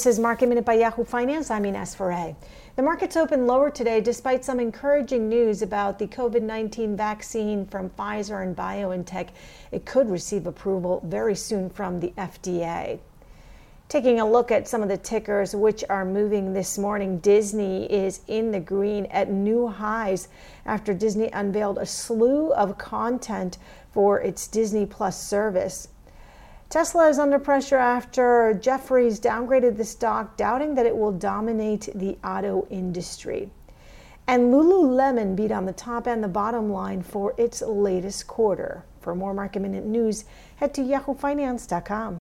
This is Market Minute by Yahoo Finance. I'm Ines Ferré. The markets opened lower today despite some encouraging news about the COVID-19 vaccine from Pfizer and BioNTech. It could receive approval very soon from the FDA. Taking a look at some of the tickers which are moving this morning, Disney is in the green at new highs after Disney unveiled a slew of content for its Disney Plus service. Tesla is under pressure after Jefferies downgraded the stock, doubting that it will dominate the auto industry. And Lululemon beat on the top and the bottom line for its latest quarter. For more Market Minute news, head to yahoofinance.com.